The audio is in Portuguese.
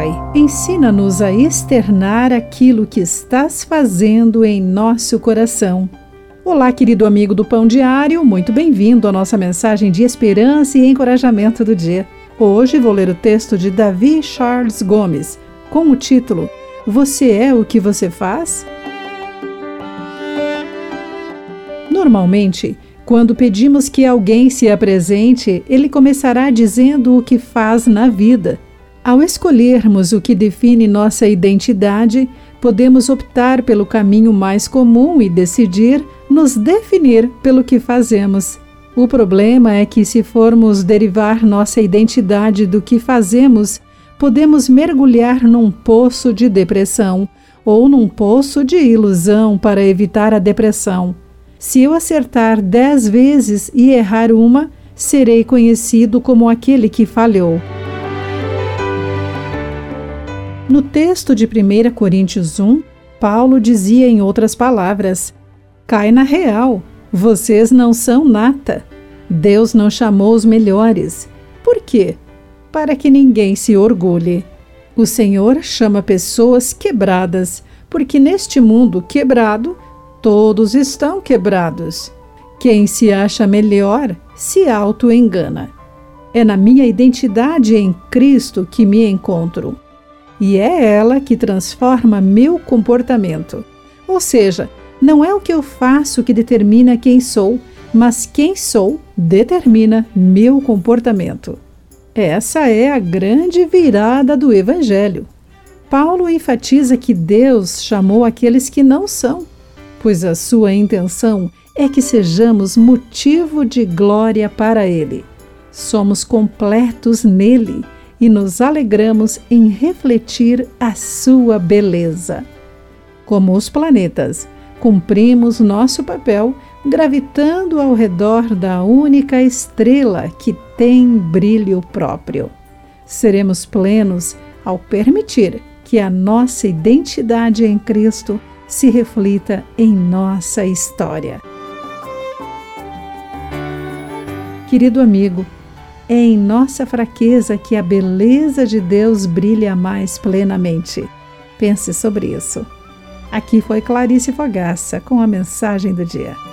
Pai, ensina-nos a externar aquilo que estás fazendo em nosso coração. Olá, querido amigo do Pão Diário, muito bem-vindo à nossa mensagem de esperança e encorajamento do dia. Hoje vou ler o texto de Davi Charles Gomes, com o título Você é o que você faz? Normalmente, quando pedimos que alguém se apresente, ele começará dizendo o que faz na vida. Ao escolhermos o que define nossa identidade, podemos optar pelo caminho mais comum e decidir nos definir pelo que fazemos. O problema é que, se formos derivar nossa identidade do que fazemos, podemos mergulhar num poço de depressão ou num poço de ilusão para evitar a depressão. Se eu acertar 10 vezes e errar uma, serei conhecido como aquele que falhou. No texto de 1 Coríntios 1, Paulo dizia em outras palavras: "Cai na real, vocês não são nata. Deus não chamou os melhores. Por quê? Para que ninguém se orgulhe. O Senhor chama pessoas quebradas, porque neste mundo quebrado, todos estão quebrados. Quem se acha melhor, se auto-engana. É na minha identidade em Cristo que me encontro. E é ela que transforma meu comportamento. Ou seja, não é o que eu faço que determina quem sou, mas quem sou determina meu comportamento." Essa é a grande virada do Evangelho. Paulo enfatiza que Deus chamou aqueles que não são, pois a sua intenção é que sejamos motivo de glória para Ele. Somos completos nele e nos alegramos em refletir a sua beleza. Como os planetas, cumprimos nosso papel gravitando ao redor da única estrela que tem brilho próprio. Seremos plenos ao permitir que a nossa identidade em Cristo se reflita em nossa história. Querido amigo, é em nossa fraqueza que a beleza de Deus brilha mais plenamente. Pense sobre isso. Aqui foi Clarice Fogaça com a mensagem do dia.